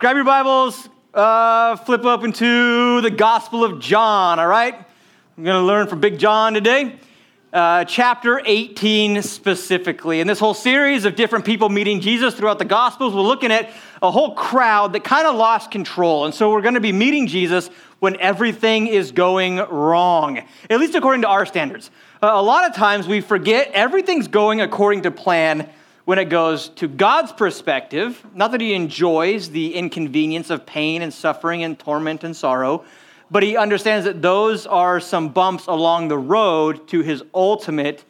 Grab your Bibles, flip open to the Gospel of John, all right? I'm going to learn from Big John today, chapter 18 specifically. In this whole series of different people meeting Jesus throughout the Gospels, we're looking at a whole crowd that kind of lost control. And so we're going to be meeting Jesus when everything is going wrong, at least according to our standards. A lot of times we forget everything's going according to plan when it goes to God's perspective. Not that he enjoys the inconvenience of pain and suffering and torment and sorrow, but he understands that those are some bumps along the road to his ultimate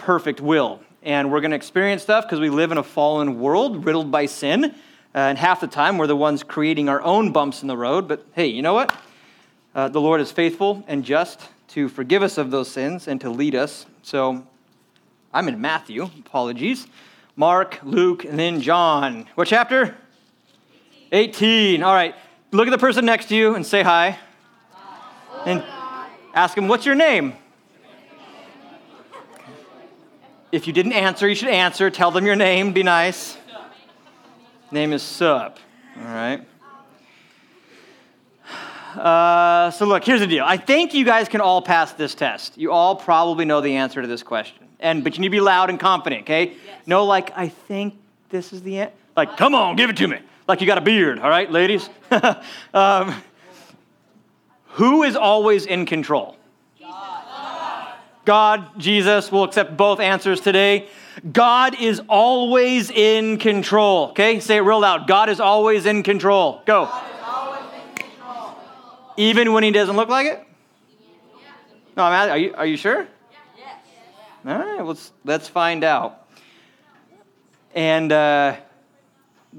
perfect will. And we're going to experience stuff because we live in a fallen world riddled by sin. And half the time, we're the ones creating our own bumps in the road. But hey, you know what? The Lord is faithful and just to forgive us of those sins and to lead us. So I'm in Matthew, apologies. Mark, Luke, and then John. What chapter? 18. All right. Look at the person next to you and say hi. And ask them, what's your name? If you didn't answer, you should answer. Tell them your name. Be nice. Name is Sup. All right. So look, here's the deal. I think you guys can all pass this test. You all probably know the answer to this question. But you need to be loud and confident, okay? Yes. No, like, I think this is the end. Like, come on, give it to me. Like, you got a beard, all right, ladies? Who is always in control? God, Jesus. We'll accept both answers today. God is always in control, okay? Say it real loud. God is always in control. Go. God is always in control. Even when he doesn't look like it? No, I'm asking, are you sure? All right, let's find out. And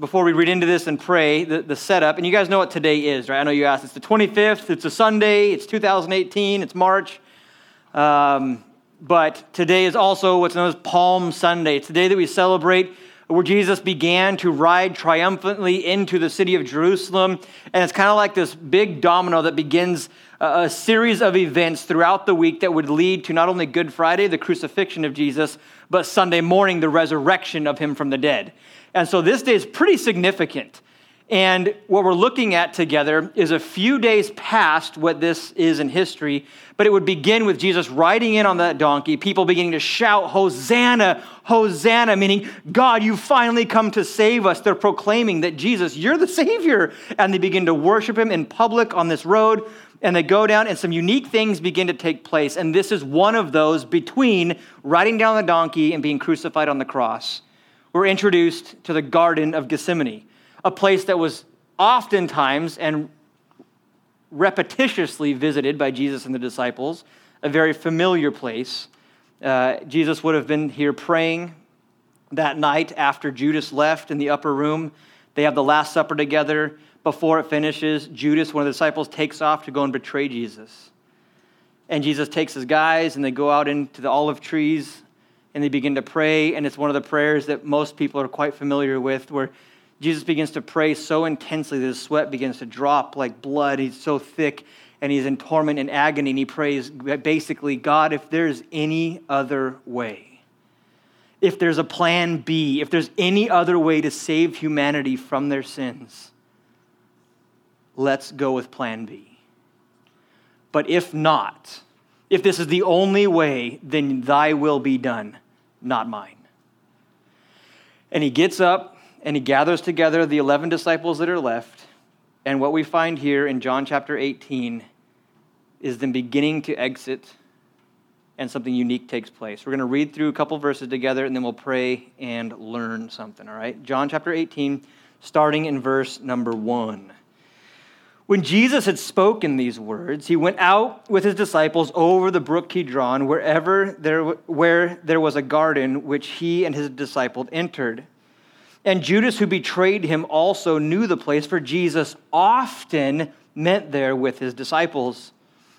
before we read into this and pray, the setup, and you guys know what today is, right? I know you asked. It's the 25th. It's a Sunday. It's 2018. It's March. But today is also what's known as Palm Sunday. It's the day that we celebrate where Jesus began to ride triumphantly into the city of Jerusalem. And it's kind of like this big domino that begins a series of events throughout the week that would lead to not only Good Friday, the crucifixion of Jesus, but Sunday morning, the resurrection of him from the dead. And so this day is pretty significant. And what we're looking at together is a few days past what this is in history, but it would begin with Jesus riding in on that donkey, people beginning to shout, Hosanna, Hosanna, meaning, God, you finally come to save us. They're proclaiming that Jesus, you're the Savior. And they begin to worship him in public on this road, and they go down and some unique things begin to take place. And this is one of those between riding down the donkey and being crucified on the cross. We're introduced to the Garden of Gethsemane, a place that was oftentimes and repetitiously visited by Jesus and the disciples, a very familiar place. Jesus would have been here praying that night after Judas left in the upper room. They have the Last Supper together. Before it finishes, Judas, one of the disciples, takes off to go and betray Jesus. And Jesus takes his guys, and they go out into the olive trees, and they begin to pray. And it's one of the prayers that most people are quite familiar with, where Jesus begins to pray so intensely that his sweat begins to drop like blood. He's so thick, and he's in torment and agony, and he prays basically, God, if there's any other way, if there's a plan B, if there's any other way to save humanity from their sins, let's go with plan B. But if not, if this is the only way, then thy will be done, not mine. And he gets up, and he gathers together the 11 disciples that are left. And what we find here in John chapter 18 is them beginning to exit, and something unique takes place. We're going to read through a couple verses together, and then we'll pray and learn something, all right? John chapter 18, starting in verse number 1. When Jesus had spoken these words, he went out with his disciples over the brook Kidron, where there was a garden which he and his disciples entered. And Judas, who betrayed him, also knew the place, for Jesus often met there with his disciples.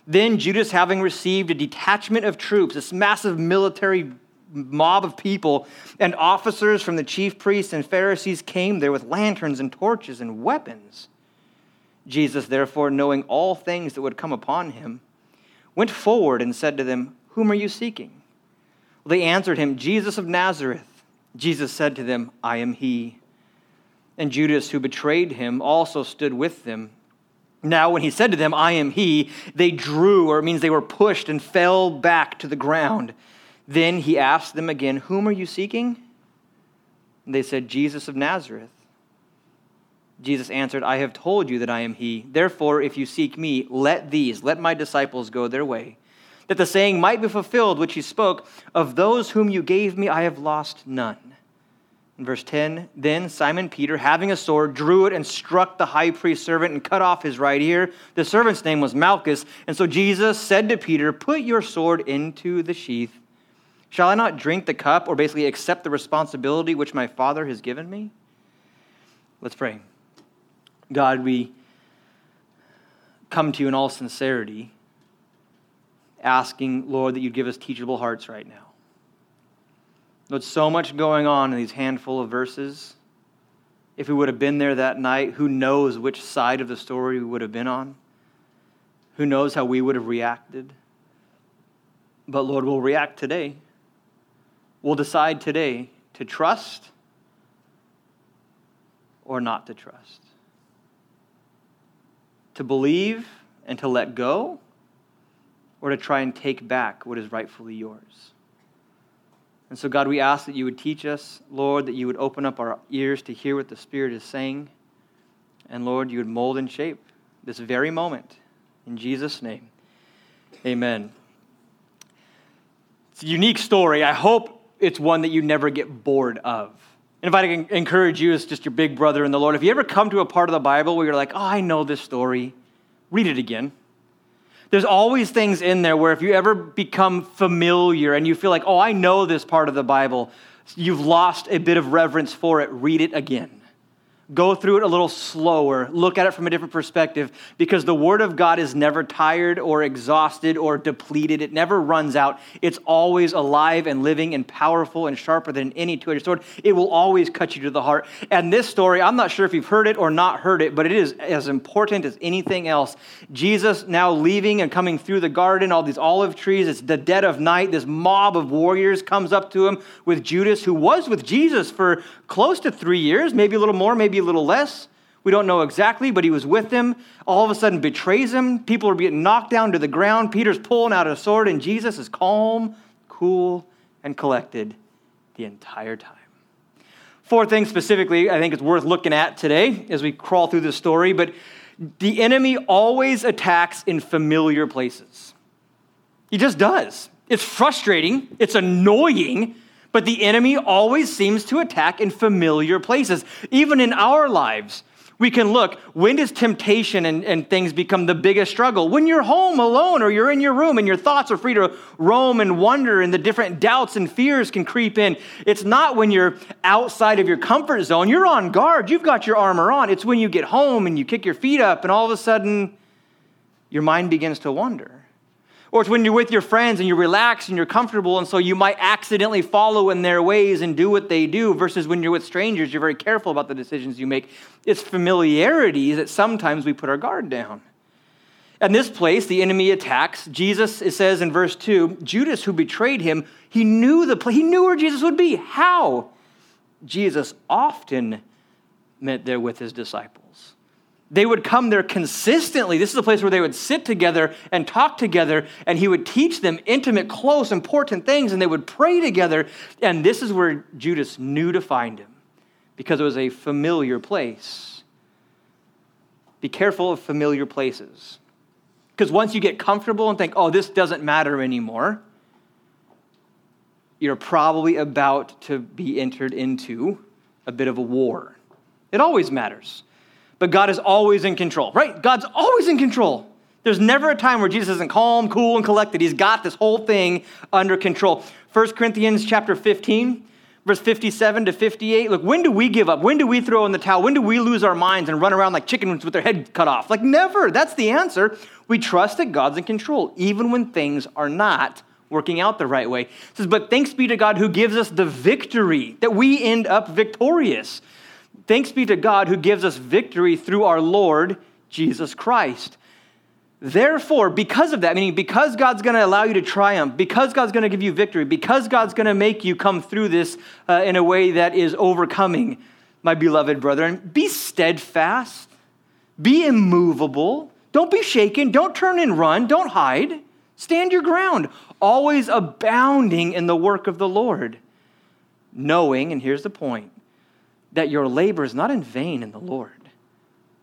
Then Judas, having received a detachment of troops, this massive military mob of people, and officers from the chief priests and Pharisees came there with lanterns and torches and weapons. Jesus, therefore, knowing all things that would come upon him, went forward and said to them, "Whom are you seeking?" Well, they answered him, "Jesus of Nazareth." Jesus said to them, "I am he." and Judas, who betrayed him, also stood with them. Now, when he said to them, "I am he," they drew, or it means they were pushed and fell back to the ground. Then he asked them again, "Whom are you seeking?" And they said, "Jesus of Nazareth." Jesus answered, "I have told you that I am he. Therefore, if you seek me, let my disciples go their way, that the saying might be fulfilled which he spoke, 'Of those whom you gave me, I have lost none.'" In verse 10, then Simon Peter, having a sword, drew it and struck the high priest's servant and cut off his right ear. The servant's name was Malchus. And so Jesus said to Peter, "Put your sword into the sheath. Shall I not drink the cup," or basically accept the responsibility which my Father has given me? Let's pray. God, we come to you in all sincerity, asking, Lord, that you'd give us teachable hearts right now. There's so much going on in these handful of verses. If we would have been there that night, who knows which side of the story we would have been on? Who knows how we would have reacted? But Lord, we'll react today. We'll decide today to trust or not to trust, to believe and to let go, or to try and take back what is rightfully yours. And so, God, we ask that you would teach us, Lord, that you would open up our ears to hear what the Spirit is saying. And, Lord, you would mold and shape this very moment. In Jesus' name, amen. It's a unique story. I hope it's one that you never get bored of. And if I can encourage you as just your big brother in the Lord, if you ever come to a part of the Bible where you're like, "Oh, I know this story," read it again. There's always things in there where if you ever become familiar and you feel like, "Oh, I know this part of the Bible," you've lost a bit of reverence for it. Read it again. Go through it a little slower. Look at it from a different perspective, because the Word of God is never tired or exhausted or depleted. It never runs out. It's always alive and living and powerful and sharper than any two-edged sword. It will always cut you to the heart. And this story, I'm not sure if you've heard it or not heard it, but it is as important as anything else. Jesus now leaving and coming through the garden, all these olive trees. It's the dead of night. This mob of warriors comes up to him with Judas, who was with Jesus for close to 3 years, maybe a little more, maybe a little less. We don't know exactly, but he was with them. All of a sudden betrays him. People are getting knocked down to the ground. Peter's pulling out a sword, and Jesus is calm, cool, and collected the entire time. Four things specifically I think it's worth looking at today as we crawl through this story, but the enemy always attacks in familiar places. He just does. It's frustrating. It's annoying. But the enemy always seems to attack in familiar places. Even in our lives, we can look, when does temptation and things become the biggest struggle? When you're home alone, or you're in your room and your thoughts are free to roam and wander, and the different doubts and fears can creep in. It's not when you're outside of your comfort zone. You're on guard. You've got your armor on. It's when you get home and you kick your feet up and all of a sudden your mind begins to wander. Or it's when you're with your friends and you're relaxed and you're comfortable, and so you might accidentally follow in their ways and do what they do, versus when you're with strangers, you're very careful about the decisions you make. It's familiarities that sometimes we put our guard down. And this place, the enemy attacks. Jesus, it says in verse 2, Judas, who betrayed him, he knew the place. He knew where Jesus would be. How? Jesus often met there with his disciples. They would come there consistently. This is a place where they would sit together and talk together, and he would teach them intimate, close, important things, and they would pray together. And this is where Judas knew to find him, because it was a familiar place. Be careful of familiar places, because once you get comfortable and think, "Oh, this doesn't matter anymore," you're probably about to be entered into a bit of a war. It always matters. But God is always in control, right? God's always in control. There's never a time where Jesus isn't calm, cool, and collected. He's got this whole thing under control. 1 Corinthians chapter 15, verse 57 to 58. Look, when do we give up? When do we throw in the towel? When do we lose our minds and run around like chickens with their head cut off? Like, never. That's the answer. We trust that God's in control, even when things are not working out the right way. It says, but thanks be to God who gives us the victory, that we end up victorious. Thanks be to God who gives us victory through our Lord Jesus Christ. Therefore, because of that, meaning because God's going to allow you to triumph, because God's going to give you victory, because God's going to make you come through this in a way that is overcoming, my beloved brethren, be steadfast, be immovable, don't be shaken, don't turn and run, don't hide, stand your ground, always abounding in the work of the Lord, knowing, and here's the point, that your labor is not in vain in the Lord.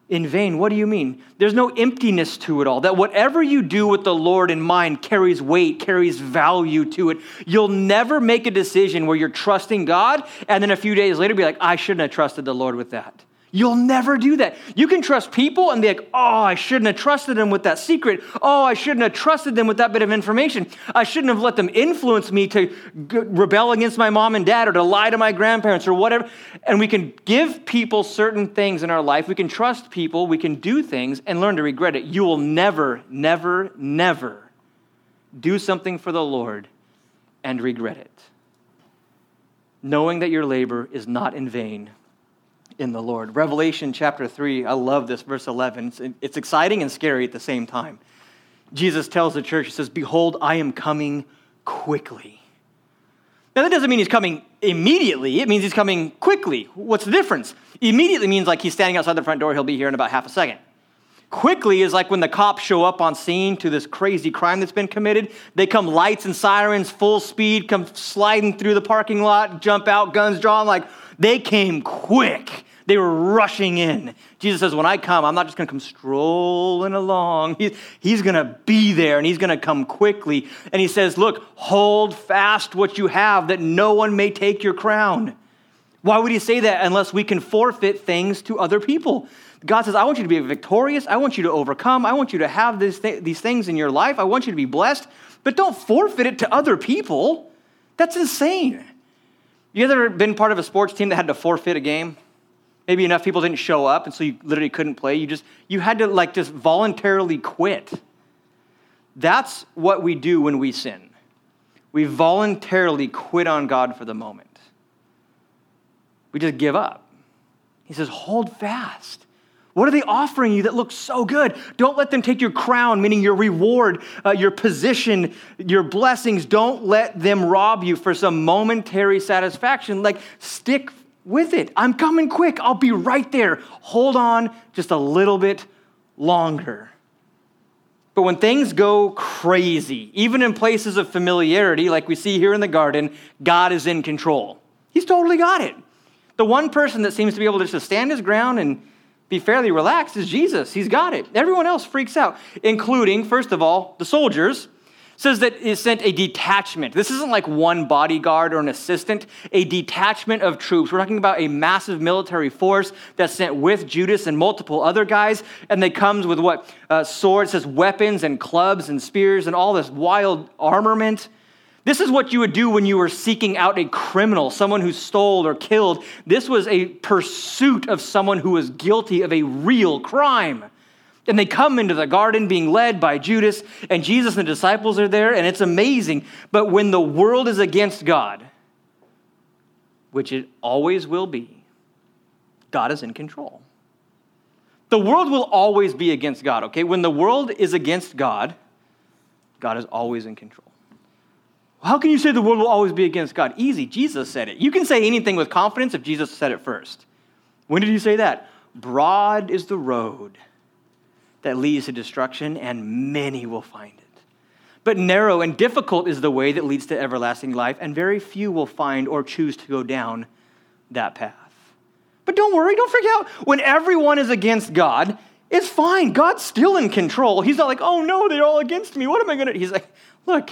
In vain, what do you mean? There's no emptiness to it all, that whatever you do with the Lord in mind carries weight, carries value to it. You'll never make a decision where you're trusting God and then a few days later be like, I shouldn't have trusted the Lord with that. You'll never do that. You can trust people and be like, oh, I shouldn't have trusted them with that secret. Oh, I shouldn't have trusted them with that bit of information. I shouldn't have let them influence me to rebel against my mom and dad or to lie to my grandparents or whatever. And we can give people certain things in our life. We can trust people. We can do things and learn to regret it. You will never, never, never do something for the Lord and regret it, knowing that your labor is not in vain in the Lord. Revelation chapter 3, I love this, verse 11. It's exciting and scary at the same time. Jesus tells the church, he says, behold, I am coming quickly. Now, that doesn't mean he's coming immediately. It means he's coming quickly. What's the difference? Immediately means like he's standing outside the front door. He'll be here in about half a second. Quickly is like when the cops show up on scene to this crazy crime that's been committed. They come lights and sirens, full speed, come sliding through the parking lot, jump out, guns drawn. Like, they came quick. They were rushing in. Jesus says, when I come, I'm not just going to come strolling along. He's going to be there, and he's going to come quickly. And he says, look, hold fast what you have, that no one may take your crown. Why would he say that unless we can forfeit things to other people? God says, I want you to be victorious. I want you to overcome. I want you to have these things in your life. I want you to be blessed, but don't forfeit it to other people. That's insane. You ever been part of a sports team that had to forfeit a game? Maybe enough people didn't show up, and so you literally couldn't play. You had to just voluntarily quit. That's what we do when we sin. We voluntarily quit on God for the moment. We just give up. He says, hold fast. What are they offering you that looks so good? Don't let them take your crown, meaning your reward, your position, your blessings. Don't let them rob you for some momentary satisfaction. Stick with it. I'm coming quick. I'll be right there. Hold on just a little bit longer. But when things go crazy, even in places of familiarity, like we see here in the garden, God is in control. He's totally got it. The one person that seems to be able to just stand his ground and be fairly relaxed is Jesus. He's got it. Everyone else freaks out, including, first of all, the soldiers. It says that he sent a detachment. This isn't like one bodyguard or an assistant, a detachment of troops. We're talking about a massive military force that's sent with Judas and multiple other guys, and they comes with what? Swords, says weapons and clubs and spears and all this wild armament. This is what you would do when you were seeking out a criminal, someone who stole or killed. This was a pursuit of someone who was guilty of a real crime. And they come into the garden being led by Judas, and Jesus and the disciples are there, and it's amazing. But when the world is against God, which it always will be, God is in control. The world will always be against God, okay? When the world is against God, God is always in control. How can you say the world will always be against God? Easy. Jesus said it. You can say anything with confidence if Jesus said it first. When did he say that? Broad is the road that leads to destruction, and many will find it. But narrow and difficult is the way that leads to everlasting life, and very few will find or choose to go down that path. But don't worry. Don't freak out. When everyone is against God, it's fine. God's still in control. He's not like, oh, no, they're all against me. What am I going to do? He's like, look,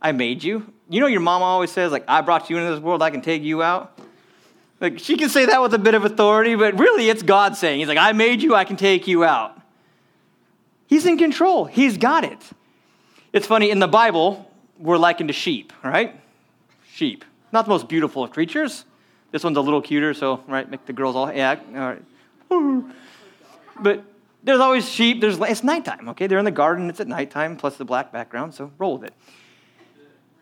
I made you. You know your mama always says, I brought you into this world, I can take you out. She can say that with a bit of authority, but really it's God saying, he's like, I made you, I can take you out. He's in control. He's got it. It's funny, in the Bible, we're likened to sheep, right? Sheep. Not the most beautiful of creatures. This one's a little cuter, so, right, make the girls all, yeah, all right. But there's always sheep. It's nighttime, okay? They're in the garden. It's at nighttime, plus the black background, so roll with it.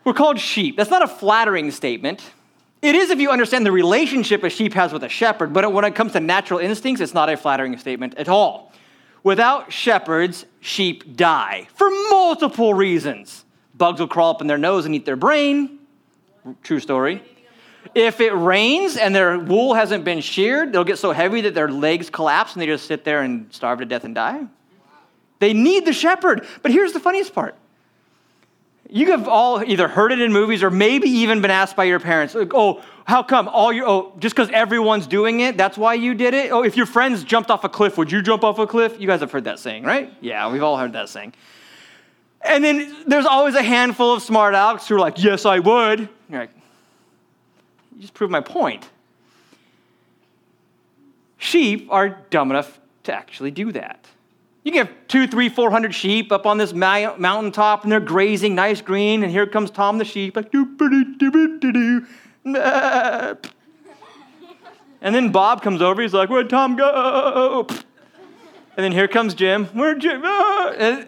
We're called sheep. That's not a flattering statement. It is if you understand the relationship a sheep has with a shepherd, but when it comes to natural instincts, it's not a flattering statement at all. Without shepherds, sheep die for multiple reasons. Bugs will crawl up in their nose and eat their brain. True story. If it rains and their wool hasn't been sheared, they'll get so heavy that their legs collapse and they just sit there and starve to death and die. They need the shepherd. But here's the funniest part. You have all either heard it in movies or maybe even been asked by your parents, like, oh, how come? Just because everyone's doing it, that's why you did it? Oh, if your friends jumped off a cliff, would you jump off a cliff? You guys have heard that saying, right? Yeah, we've all heard that saying. And then there's always a handful of smart alecs who are like, yes, I would. And you're like, you just proved my point. Sheep are dumb enough to actually do that. You can have 200, 300, 400 sheep up on this mountaintop, and they're grazing nice green, and here comes Tom the sheep, like, and then Bob comes over, he's like, where'd Tom go? And then here comes Jim, where'd Jim go? And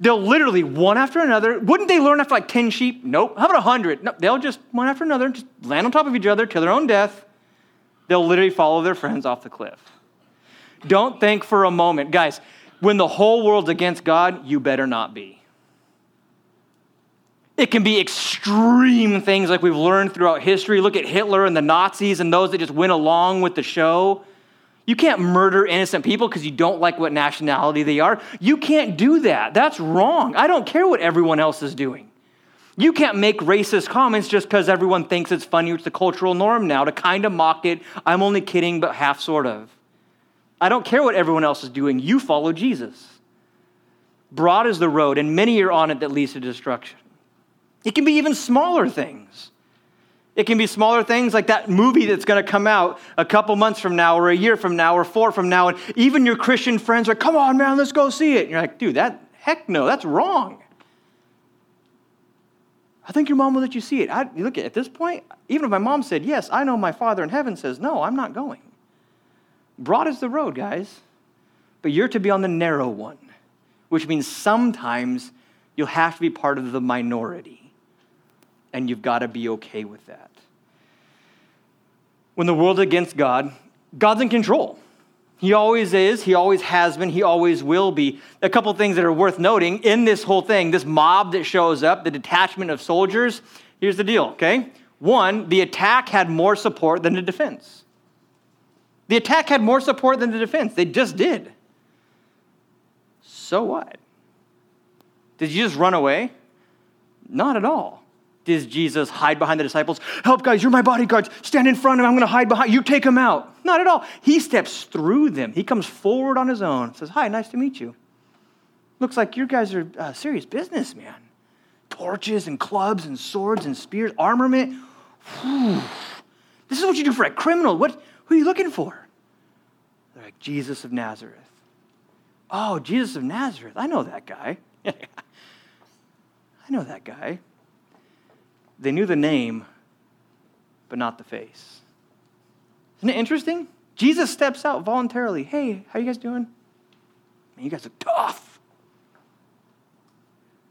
they'll literally, one after another, wouldn't they learn after like 10 sheep? Nope. How about 100? No, they'll just, one after another, just land on top of each other to their own death. They'll literally follow their friends off the cliff. Don't think for a moment, guys, when the whole world's against God, you better not be. It can be extreme things like we've learned throughout history. Look at Hitler and the Nazis and those that just went along with the show. You can't murder innocent people because you don't like what nationality they are. You can't do that. That's wrong. I don't care what everyone else is doing. You can't make racist comments just because everyone thinks it's funny. It's the cultural norm now to kind of mock it. I'm only kidding, but half sort of. I don't care what everyone else is doing. You follow Jesus. Broad is the road, and many are on it that leads to destruction. It can be even smaller things. It can be smaller things like that movie that's going to come out a couple months from now or a year from now or four from now, and even your Christian friends are like, come on, man, let's go see it. And you're like, dude, heck no, that's wrong. I think your mom will let you see it. Look, at this point, even if my mom said yes, I know my Father in heaven says, no, I'm not going. Broad is the road, guys, but you're to be on the narrow one, which means sometimes you'll have to be part of the minority, and you've got to be okay with that. When the world's against God, God's in control. He always is, he always has been, he always will be. A couple things that are worth noting in this whole thing, this mob that shows up, the detachment of soldiers, here's the deal, okay? One, the attack had more support than the defense. The attack had more support than the defense. They just did. So what? Did you just run away? Not at all. Did Jesus hide behind the disciples? Help, guys, you're my bodyguards. Stand in front of him. I'm going to hide behind you. Take him out. Not at all. He steps through them. He comes forward on his own. Says, hi, nice to meet you. Looks like you guys are serious business, man. Torches and clubs and swords and spears, armament. Whew. This is what you do for a criminal. Who are you looking for? They're like, Jesus of Nazareth. Oh, Jesus of Nazareth. I know that guy. I know that guy. They knew the name, but not the face. Isn't it interesting? Jesus steps out voluntarily. Hey, how you guys doing? Man, you guys are tough.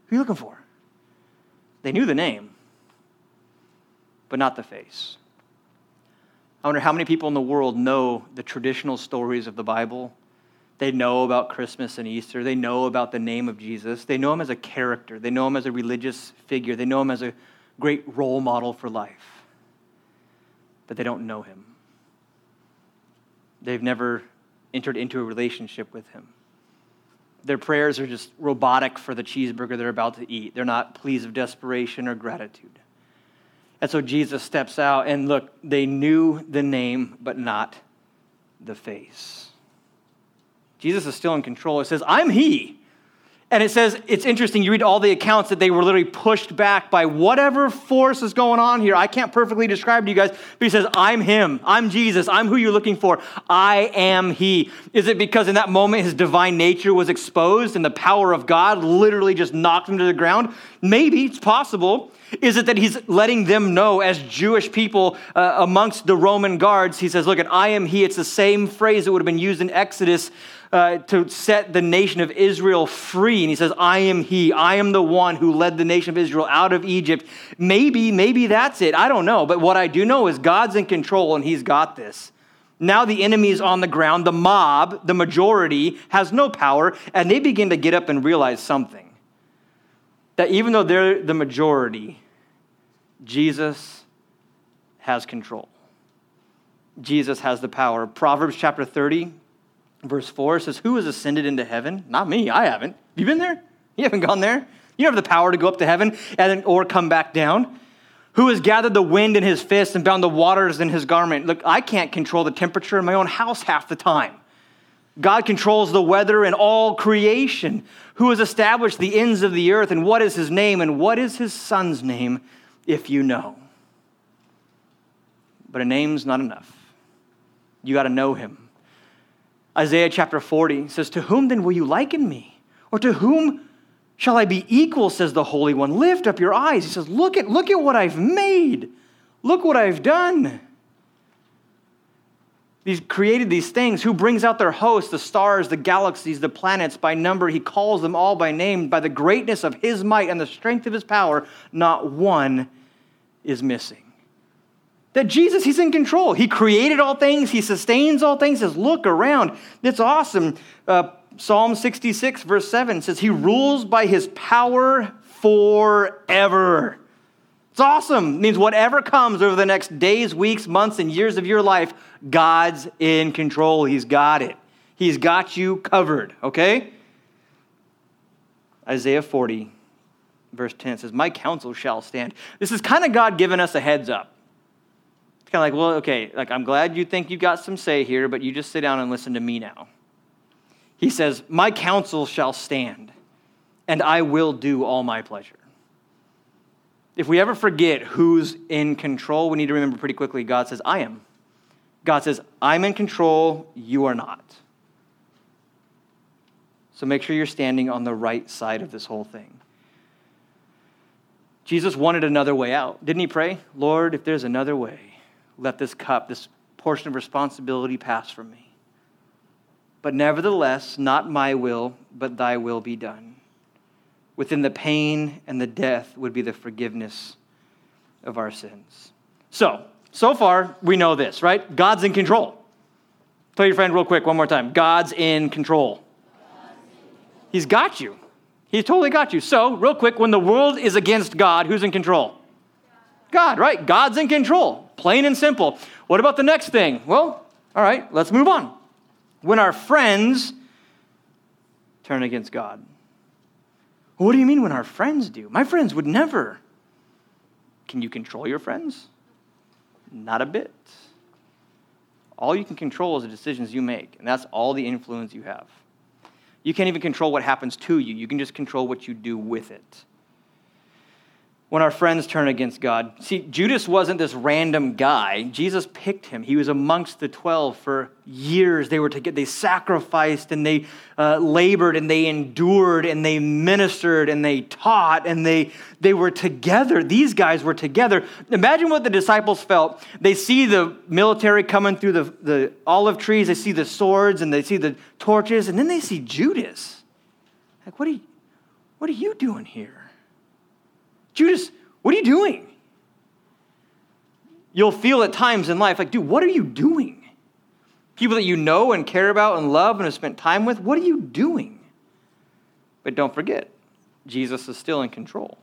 Who are you looking for? They knew the name, but not the face. I wonder how many people in the world know the traditional stories of the Bible. They know about Christmas and Easter. They know about the name of Jesus. They know him as a character. They know him as a religious figure. They know him as a great role model for life. But they don't know him. They've never entered into a relationship with him. Their prayers are just robotic for the cheeseburger they're about to eat. They're not pleas of desperation or gratitude. And so Jesus steps out, and look, they knew the name, but not the face. Jesus is still in control. It says, I'm he. And it says, it's interesting, you read all the accounts that they were literally pushed back by whatever force is going on here. I can't perfectly describe to you guys, but he says, I'm him. I'm Jesus. I'm who you're looking for. I am he. Is it because in that moment his divine nature was exposed and the power of God literally just knocked him to the ground? Maybe. It's possible. Is it that he's letting them know as Jewish people amongst the Roman guards, he says, look, I am he. It's the same phrase that would have been used in Exodus to set the nation of Israel free. And he says, I am he. I am the one who led the nation of Israel out of Egypt. Maybe that's it. I don't know. But what I do know is God's in control and he's got this. Now the enemy is on the ground. The mob, the majority, has no power. And they begin to get up and realize something. That even though they're the majority, Jesus has control. Jesus has the power. Proverbs chapter 30, verse 4 says, who has ascended into heaven? Not me. I haven't. Have you been there? You haven't gone there. You don't have the power to go up to heaven and or come back down. Who has gathered the wind in his fist and bound the waters in his garment? Look, I can't control the temperature in my own house half the time. God controls the weather and all creation. Who has established the ends of the earth, and what is his name, and what is his son's name, if you know? But a name's not enough. You got to know him. Isaiah chapter 40 says, to whom then will you liken me? Or to whom shall I be equal, says the Holy One. Lift up your eyes. He says, look at what I've made. Look what I've done. He's created these things. Who brings out their hosts, the stars, the galaxies, the planets by number? He calls them all by name, by the greatness of his might and the strength of his power. Not one is missing. That Jesus, he's in control. He created all things. He sustains all things. He says, look around. It's awesome. Psalm 66, verse 7 says, he rules by his power forever. It's awesome. It means whatever comes over the next days, weeks, months, and years of your life, God's in control. He's got it. He's got you covered, okay? Isaiah 40, verse 10 says, my counsel shall stand. This is kind of God giving us a heads up. It's kind of like, well, okay, like I'm glad you think you got some say here, but you just sit down and listen to me now. He says, my counsel shall stand, and I will do all my pleasure. If we ever forget who's in control, we need to remember pretty quickly, God says, I am. God says, I'm in control, you are not. So make sure you're standing on the right side of this whole thing. Jesus wanted another way out. Didn't he pray? Lord, if there's another way, let this cup, this portion of responsibility pass from me. But nevertheless, not my will, but thy will be done. Within the pain and the death would be the forgiveness of our sins. So far, we know this, right? God's in control. Tell your friend real quick one more time. God's in control. He's got you. He's totally got you. So, real quick, when the world is against God, who's in control? God, right? God's in control. Plain and simple. What about the next thing? Well, all right, let's move on. When our friends turn against God. What do you mean when our friends do? My friends would never. Can you control your friends? Not a bit. All you can control is the decisions you make, and that's all the influence you have. You can't even control what happens to you. You can just control what you do with it. When our friends turn against God. See, Judas wasn't this random guy. Jesus picked him. He was amongst the 12 for years. They were together. They sacrificed and they labored and they endured and they ministered and they taught and they were together. These guys were together. Imagine what the disciples felt. They see the military coming through the olive trees. They see the swords and they see the torches. And then they see Judas. Like, what are you doing here? Judas, what are you doing? You'll feel at times in life, like, dude, what are you doing? People that you know and care about and love and have spent time with, what are you doing? But don't forget, Jesus is still in control.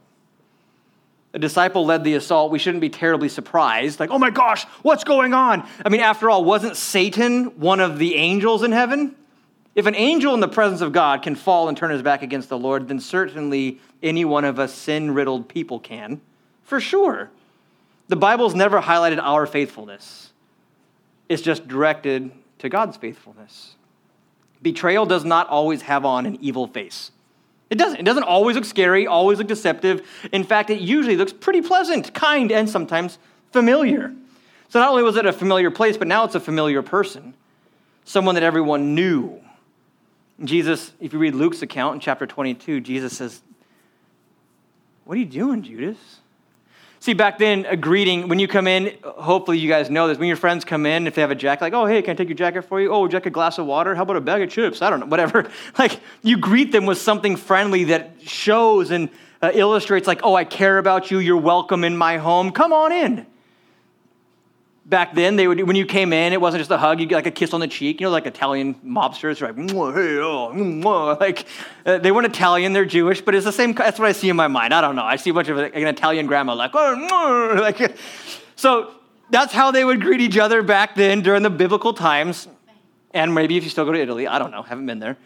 A disciple led the assault. We shouldn't be terribly surprised. Like, oh my gosh, what's going on? I mean, after all, wasn't Satan one of the angels in heaven? If an angel in the presence of God can fall and turn his back against the Lord, then certainly any one of us sin-riddled people can, for sure. The Bible's never highlighted our faithfulness. It's just directed to God's faithfulness. Betrayal does not always have on an evil face. It doesn't always look scary, always look deceptive. In fact, it usually looks pretty pleasant, kind, and sometimes familiar. So not only was it a familiar place, but now it's a familiar person, someone that everyone knew. Jesus, if you read Luke's account in chapter 22, Jesus says, what are you doing, Judas? See, back then, a greeting, when you come in, hopefully you guys know this, when your friends come in, if they have a jacket, like, oh, hey, can I take your jacket for you? Oh, would you like a glass of water? How about a bag of chips? I don't know, whatever. Like, you greet them with something friendly that shows and illustrates, like, oh, I care about you. You're welcome in my home. Come on in. Back then, they would. When you came in, it wasn't just a hug. You got like a kiss on the cheek. You know, like Italian mobsters, right? Like they weren't Italian; they're Jewish, but it's the same. That's what I see in my mind. I don't know. I see a bunch of like, an Italian grandma, like. So That's how they would greet each other back then during the biblical times. And maybe if you still go to Italy, I don't know, haven't been there.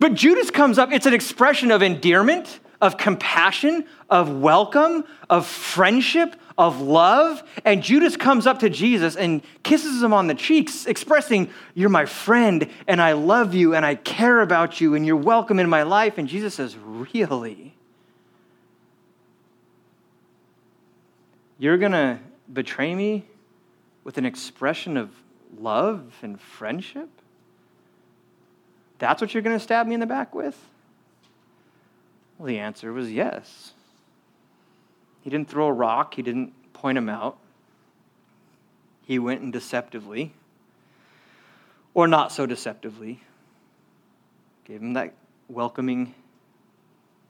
But Judas comes up, it's an expression of endearment, of compassion, of welcome, of friendship, of love. And Judas comes up to Jesus and kisses him on the cheeks, expressing, you're my friend, and I love you, and I care about you, and you're welcome in my life. And Jesus says, really? You're going to betray me with an expression of love and friendship? That's what you're going to stab me in the back with? Well, the answer was yes. He didn't throw a rock. He didn't point him out. He went in deceptively, or not so deceptively, gave him that welcoming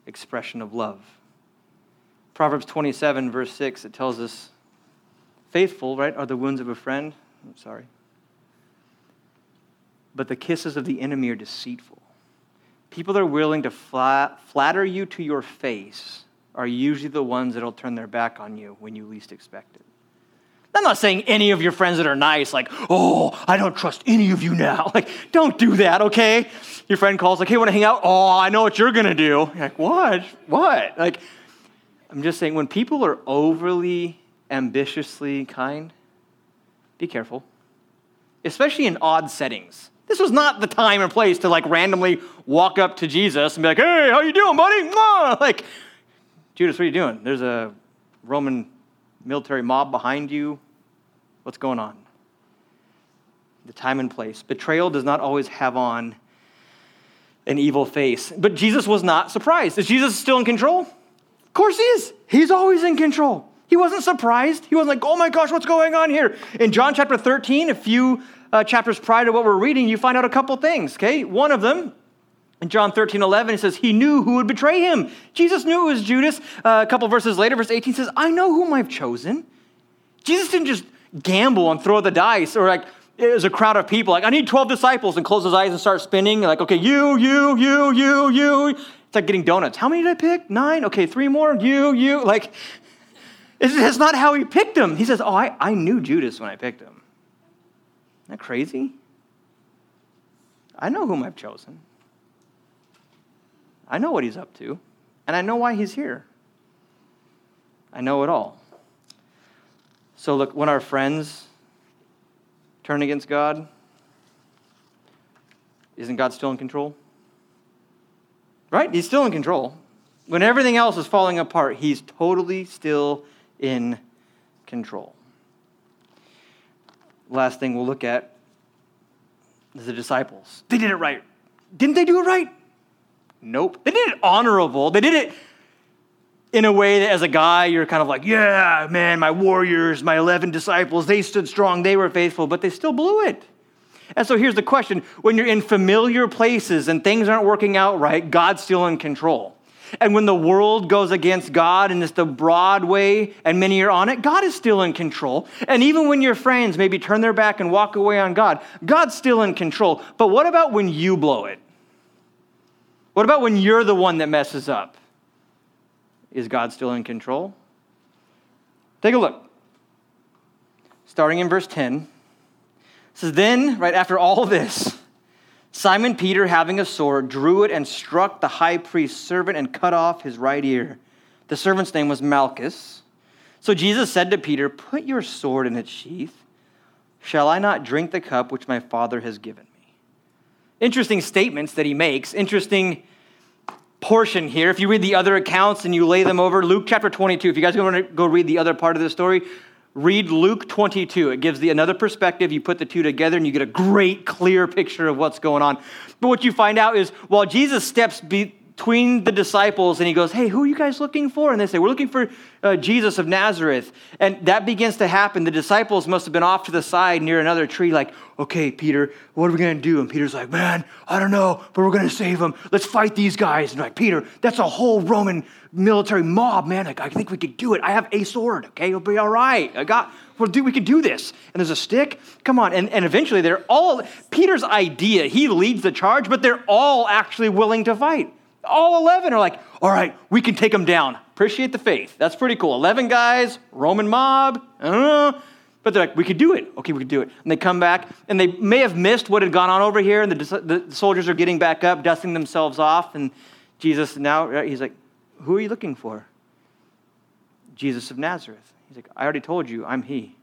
expression of love. Proverbs 27, verse 6, it tells us, faithful, right, are the wounds of a friend. I'm sorry. But the kisses of the enemy are deceitful. People that are willing to flatter you to your face are usually the ones that'll turn their back on you when you least expect it. I'm not saying any of your friends that are nice, like, oh, I don't trust any of you now. Like, don't do that, okay? Your friend calls, like, hey, want to hang out? Oh, I know what you're going to do. You're like, what? What? Like, I'm just saying, when people are overly ambitiously kind, be careful, especially in odd settings. This was not the time and place to, like, randomly walk up to Jesus and be like, hey, how you doing, buddy? Mwah! Like, Judas, what are you doing? There's a Roman military mob behind you. What's going on? The time and place. Betrayal does not always have on an evil face. But Jesus was not surprised. Is Jesus still in control? Of course he is. He's always in control. He wasn't surprised. He wasn't like, oh my gosh, what's going on here? In John chapter 13, a few chapters prior to what we're reading, you find out a couple things, okay? One of them, in John 13:11, it says, he knew who would betray him. Jesus knew it was Judas. A couple verses later, verse 18 says, I know whom I've chosen. Jesus didn't just gamble and throw the dice, or like, it was a crowd of people, like, I need 12 disciples, and close his eyes and start spinning, like, okay, you. It's like getting donuts. How many did I pick? 9? Okay, 3 more. You. Like, that's not how he picked him. He says, oh, I knew Judas when I picked him. Isn't that crazy? I know whom I've chosen. I know what he's up to, and I know why he's here. I know it all. So look, when our friends turn against God, isn't God still in control? Right? He's still in control. When everything else is falling apart, he's totally still in control. Last thing we'll look at is the disciples. They did it right. Didn't they do it right? Nope. They did it honorable. They did it in a way that as a guy, you're kind of like, yeah, man, my warriors, my 11 disciples, they stood strong, they were faithful, but they still blew it. And so here's the question. When you're in familiar places and things aren't working out right, God's still in control. And when the world goes against God and it's the broad way and many are on it, God is still in control. And even when your friends maybe turn their back and walk away on God, God's still in control. But what about when you blow it? What about when you're the one that messes up? Is God still in control? Take a look. Starting in verse 10, it says, then, right after all this, Simon Peter, having a sword, drew it and struck the high priest's servant and cut off his right ear. The servant's name was Malchus. So Jesus said to Peter, put your sword in its sheath. Shall I not drink the cup which my Father has given me? Interesting statements that he makes. Interesting portion here. If you read the other accounts and you lay them over, Luke chapter 22, if you guys want to go read the other part of the story, read Luke 22. It gives another perspective. You put the two together and you get a great, clear picture of what's going on. But what you find out is while Jesus steps between the disciples and he goes, hey, who are you guys looking for? And they say, we're looking for Jesus of Nazareth. And that begins to happen. The disciples must have been off to the side near another tree like, okay, Peter, what are we going to do? And Peter's like, man, I don't know, but we're going to save him. Let's fight these guys. And like, Peter, that's a whole Roman military mob, man. Like, I think we could do it. I have a sword, okay? It'll be all right. We could do this. And there's a stick. Come on. And eventually they're all, Peter's idea, he leads the charge, but they're all actually willing to fight. All 11 are like, all right, we can take them down. Appreciate the faith. That's pretty cool. 11 guys, Roman mob. I don't know. But they're like, we could do it. Okay, we could do it. And they come back, and they may have missed what had gone on over here, and the soldiers are getting back up, dusting themselves off, and Jesus now, he's like, who are you looking for? Jesus of Nazareth. He's like, I already told you, I'm he.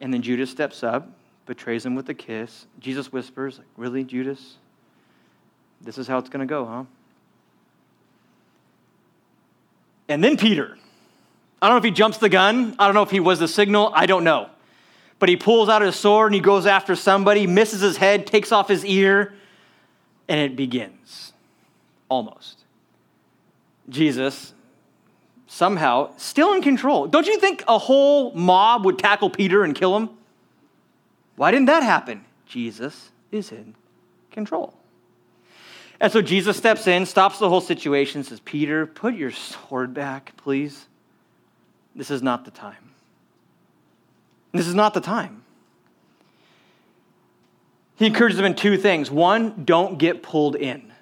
And then Judas steps up, betrays him with a kiss. Jesus whispers, like, really, Judas? This is how it's going to go, huh? And then Peter. I don't know if he jumps the gun. I don't know if he was the signal. I don't know. But he pulls out his sword and he goes after somebody, misses his head, takes off his ear, and it begins. Almost. Jesus, somehow, still in control. Don't you think a whole mob would tackle Peter and kill him? Why didn't that happen? Jesus is in control. And so Jesus steps in, stops the whole situation, says, Peter, put your sword back, please. This is not the time. This is not the time. He encourages them in two things. One, don't get pulled in.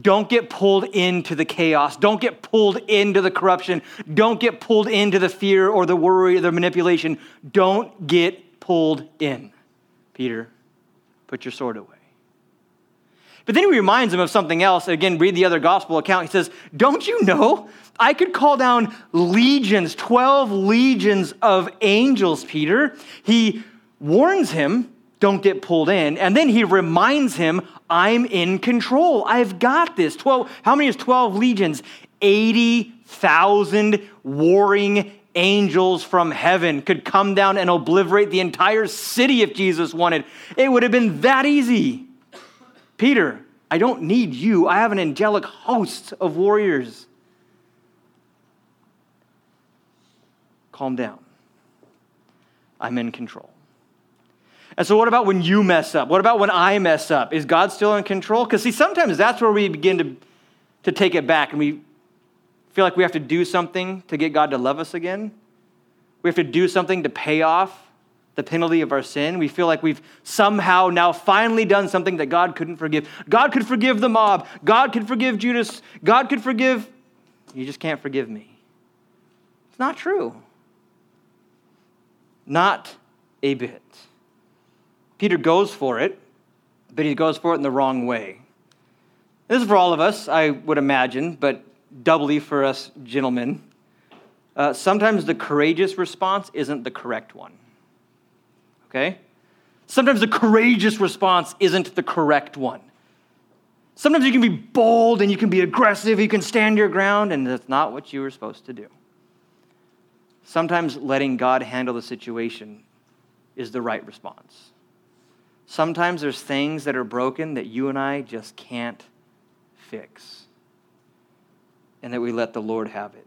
Don't get pulled into the chaos. Don't get pulled into the corruption. Don't get pulled into the fear or the worry or the manipulation. Don't get pulled in. Peter, put your sword away. But then he reminds him of something else. Again, read the other gospel account. He says, don't you know I could call down legions, 12 legions of angels, Peter? He warns him, don't get pulled in. And then he reminds him, I'm in control. I've got this. 12. How many is 12 legions? 80,000 warring angels from heaven could come down and obliterate the entire city if Jesus wanted. It would have been that easy. Peter, I don't need you. I have an angelic host of warriors. Calm down. I'm in control. And so what about when you mess up? What about when I mess up? Is God still in control? Because see, sometimes that's where we begin to take it back, and we feel like we have to do something to get God to love us again. We have to do something to pay off the penalty of our sin. We feel like we've somehow now finally done something that God couldn't forgive. God could forgive the mob. God could forgive Judas. God could forgive. You just can't forgive me. It's not true. Not a bit. Peter goes for it, but he goes for it in the wrong way. This is for all of us, I would imagine, but doubly for us gentlemen. Sometimes the courageous response isn't the correct one. Okay? Sometimes the courageous response isn't the correct one. Sometimes you can be bold and you can be aggressive, you can stand your ground, and that's not what you were supposed to do. Sometimes letting God handle the situation is the right response. Sometimes there's things that are broken that you and I just can't fix, and that we let the Lord have it.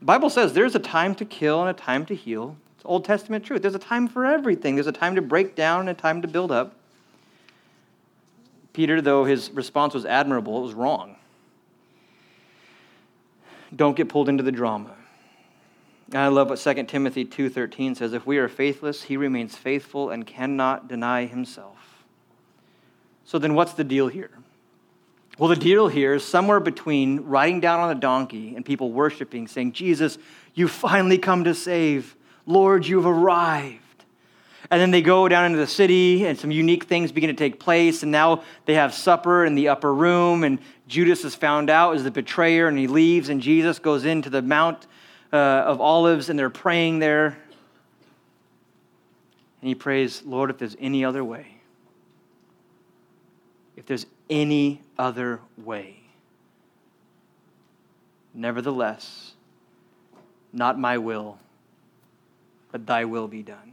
The Bible says there's a time to kill and a time to heal. Old Testament truth. There's a time for everything. There's a time to break down and a time to build up. Peter, though his response was admirable, it was wrong. Don't get pulled into the drama. I love what 2 Timothy 2:13 says. If we are faithless, he remains faithful and cannot deny himself. So then what's the deal here? Well, the deal here is somewhere between riding down on a donkey and people worshiping, saying, Jesus, you finally come to save. Lord, you've arrived. And then they go down into the city, and some unique things begin to take place, and now they have supper in the upper room, and Judas is found out as the betrayer, and he leaves, and Jesus goes into the Mount of Olives, and they're praying there. And he prays, Lord, if there's any other way, if there's any other way, nevertheless, not my will, but thy will be done.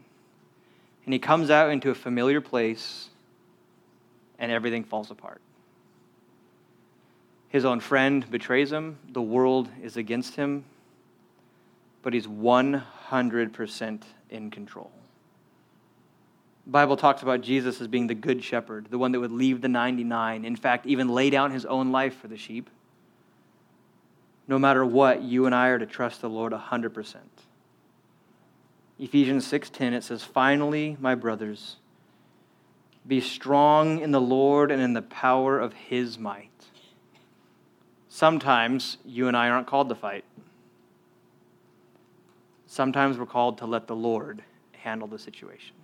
And he comes out into a familiar place, and everything falls apart. His own friend betrays him. The world is against him. But he's 100% in control. The Bible talks about Jesus as being the good shepherd, the one that would leave the 99, in fact, even lay down his own life for the sheep. No matter what, you and I are to trust the Lord 100%. Ephesians 6:10, it says, finally, my brothers, be strong in the Lord and in the power of his might. Sometimes you and I aren't called to fight. Sometimes we're called to let the Lord handle the situation.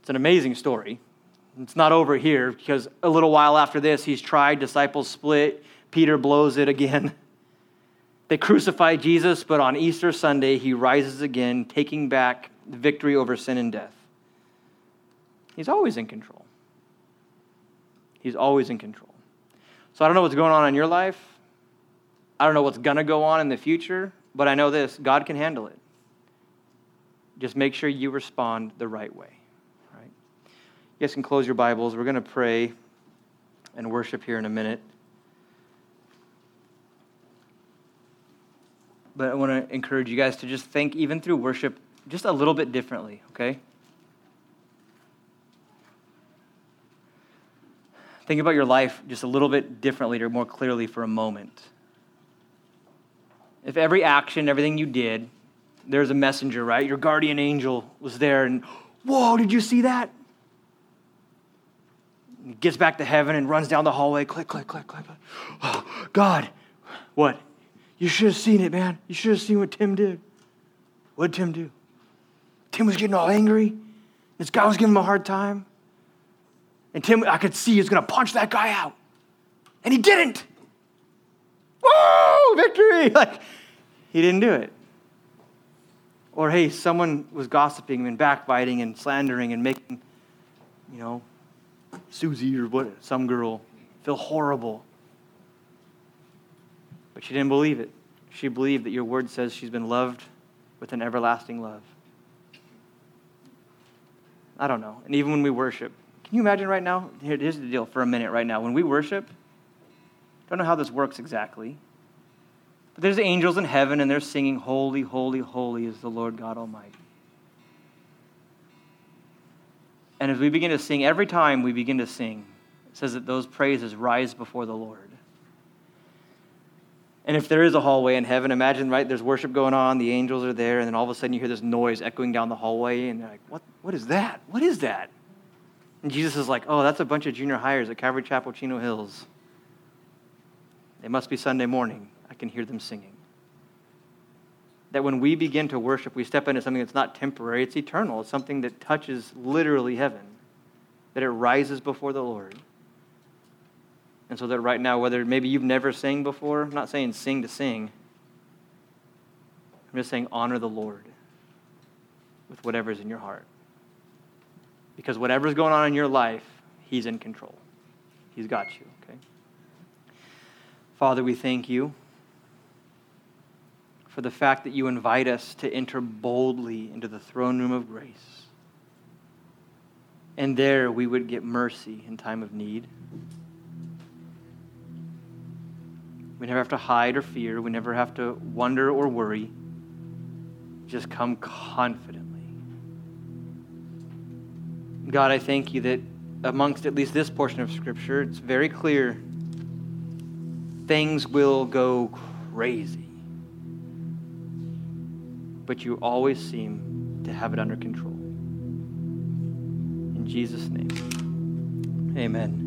It's an amazing story. It's not over here because a little while after this, he's tried, disciples split, Peter blows it again. They crucify Jesus, but on Easter Sunday, he rises again, taking back victory over sin and death. He's always in control. He's always in control. So I don't know what's going on in your life. I don't know what's going to go on in the future, but I know this, God can handle it. Just make sure you respond the right way. All right? You guys can close your Bibles. We're going to pray and worship here in a minute. But I want to encourage you guys to just think, even through worship, just a little bit differently, okay? Think about your life just a little bit differently or more clearly for a moment. If every action, everything you did, there's a messenger, right? Your guardian angel was there and, whoa, did you see that? And he gets back to heaven and runs down the hallway, click, click, click, click. Oh, God, what? You should have seen it, man. You should have seen what Tim did. What did Tim do? Tim was getting all angry. This guy was giving him a hard time. And Tim, I could see he was going to punch that guy out. And he didn't. Woo, victory. Like, he didn't do it. Or, hey, someone was gossiping and backbiting and slandering and making, you know, Susie or what, some girl feel horrible. But she didn't believe it. She believed that your word says she's been loved with an everlasting love. I don't know. And even when we worship, can you imagine right now? Here's the deal for a minute right now. When we worship, don't know how this works exactly, but there's angels in heaven and they're singing, holy, holy, holy is the Lord God Almighty. And as we begin to sing, every time we begin to sing, it says that those praises rise before the Lord. And if there is a hallway in heaven, imagine, right, there's worship going on, the angels are there, and then all of a sudden you hear this noise echoing down the hallway, and they're like, what is that? What is that? And Jesus is like, oh, that's a bunch of junior hires at Calvary Chapel Chino Hills. It must be Sunday morning. I can hear them singing. That when we begin to worship, we step into something that's not temporary. It's eternal. It's something that touches literally heaven. That it rises before the Lord. And so that right now, whether maybe you've never sang before, I'm not saying sing to sing. I'm just saying honor the Lord with whatever's in your heart. Because whatever's going on in your life, he's in control. He's got you, okay? Father, we thank you for the fact that you invite us to enter boldly into the throne room of grace. And there we would get mercy in time of need. We never have to hide or fear. We never have to wonder or worry. Just come confidently. God, I thank you that amongst at least this portion of Scripture, it's very clear things will go crazy. But you always seem to have it under control. In Jesus' name, amen.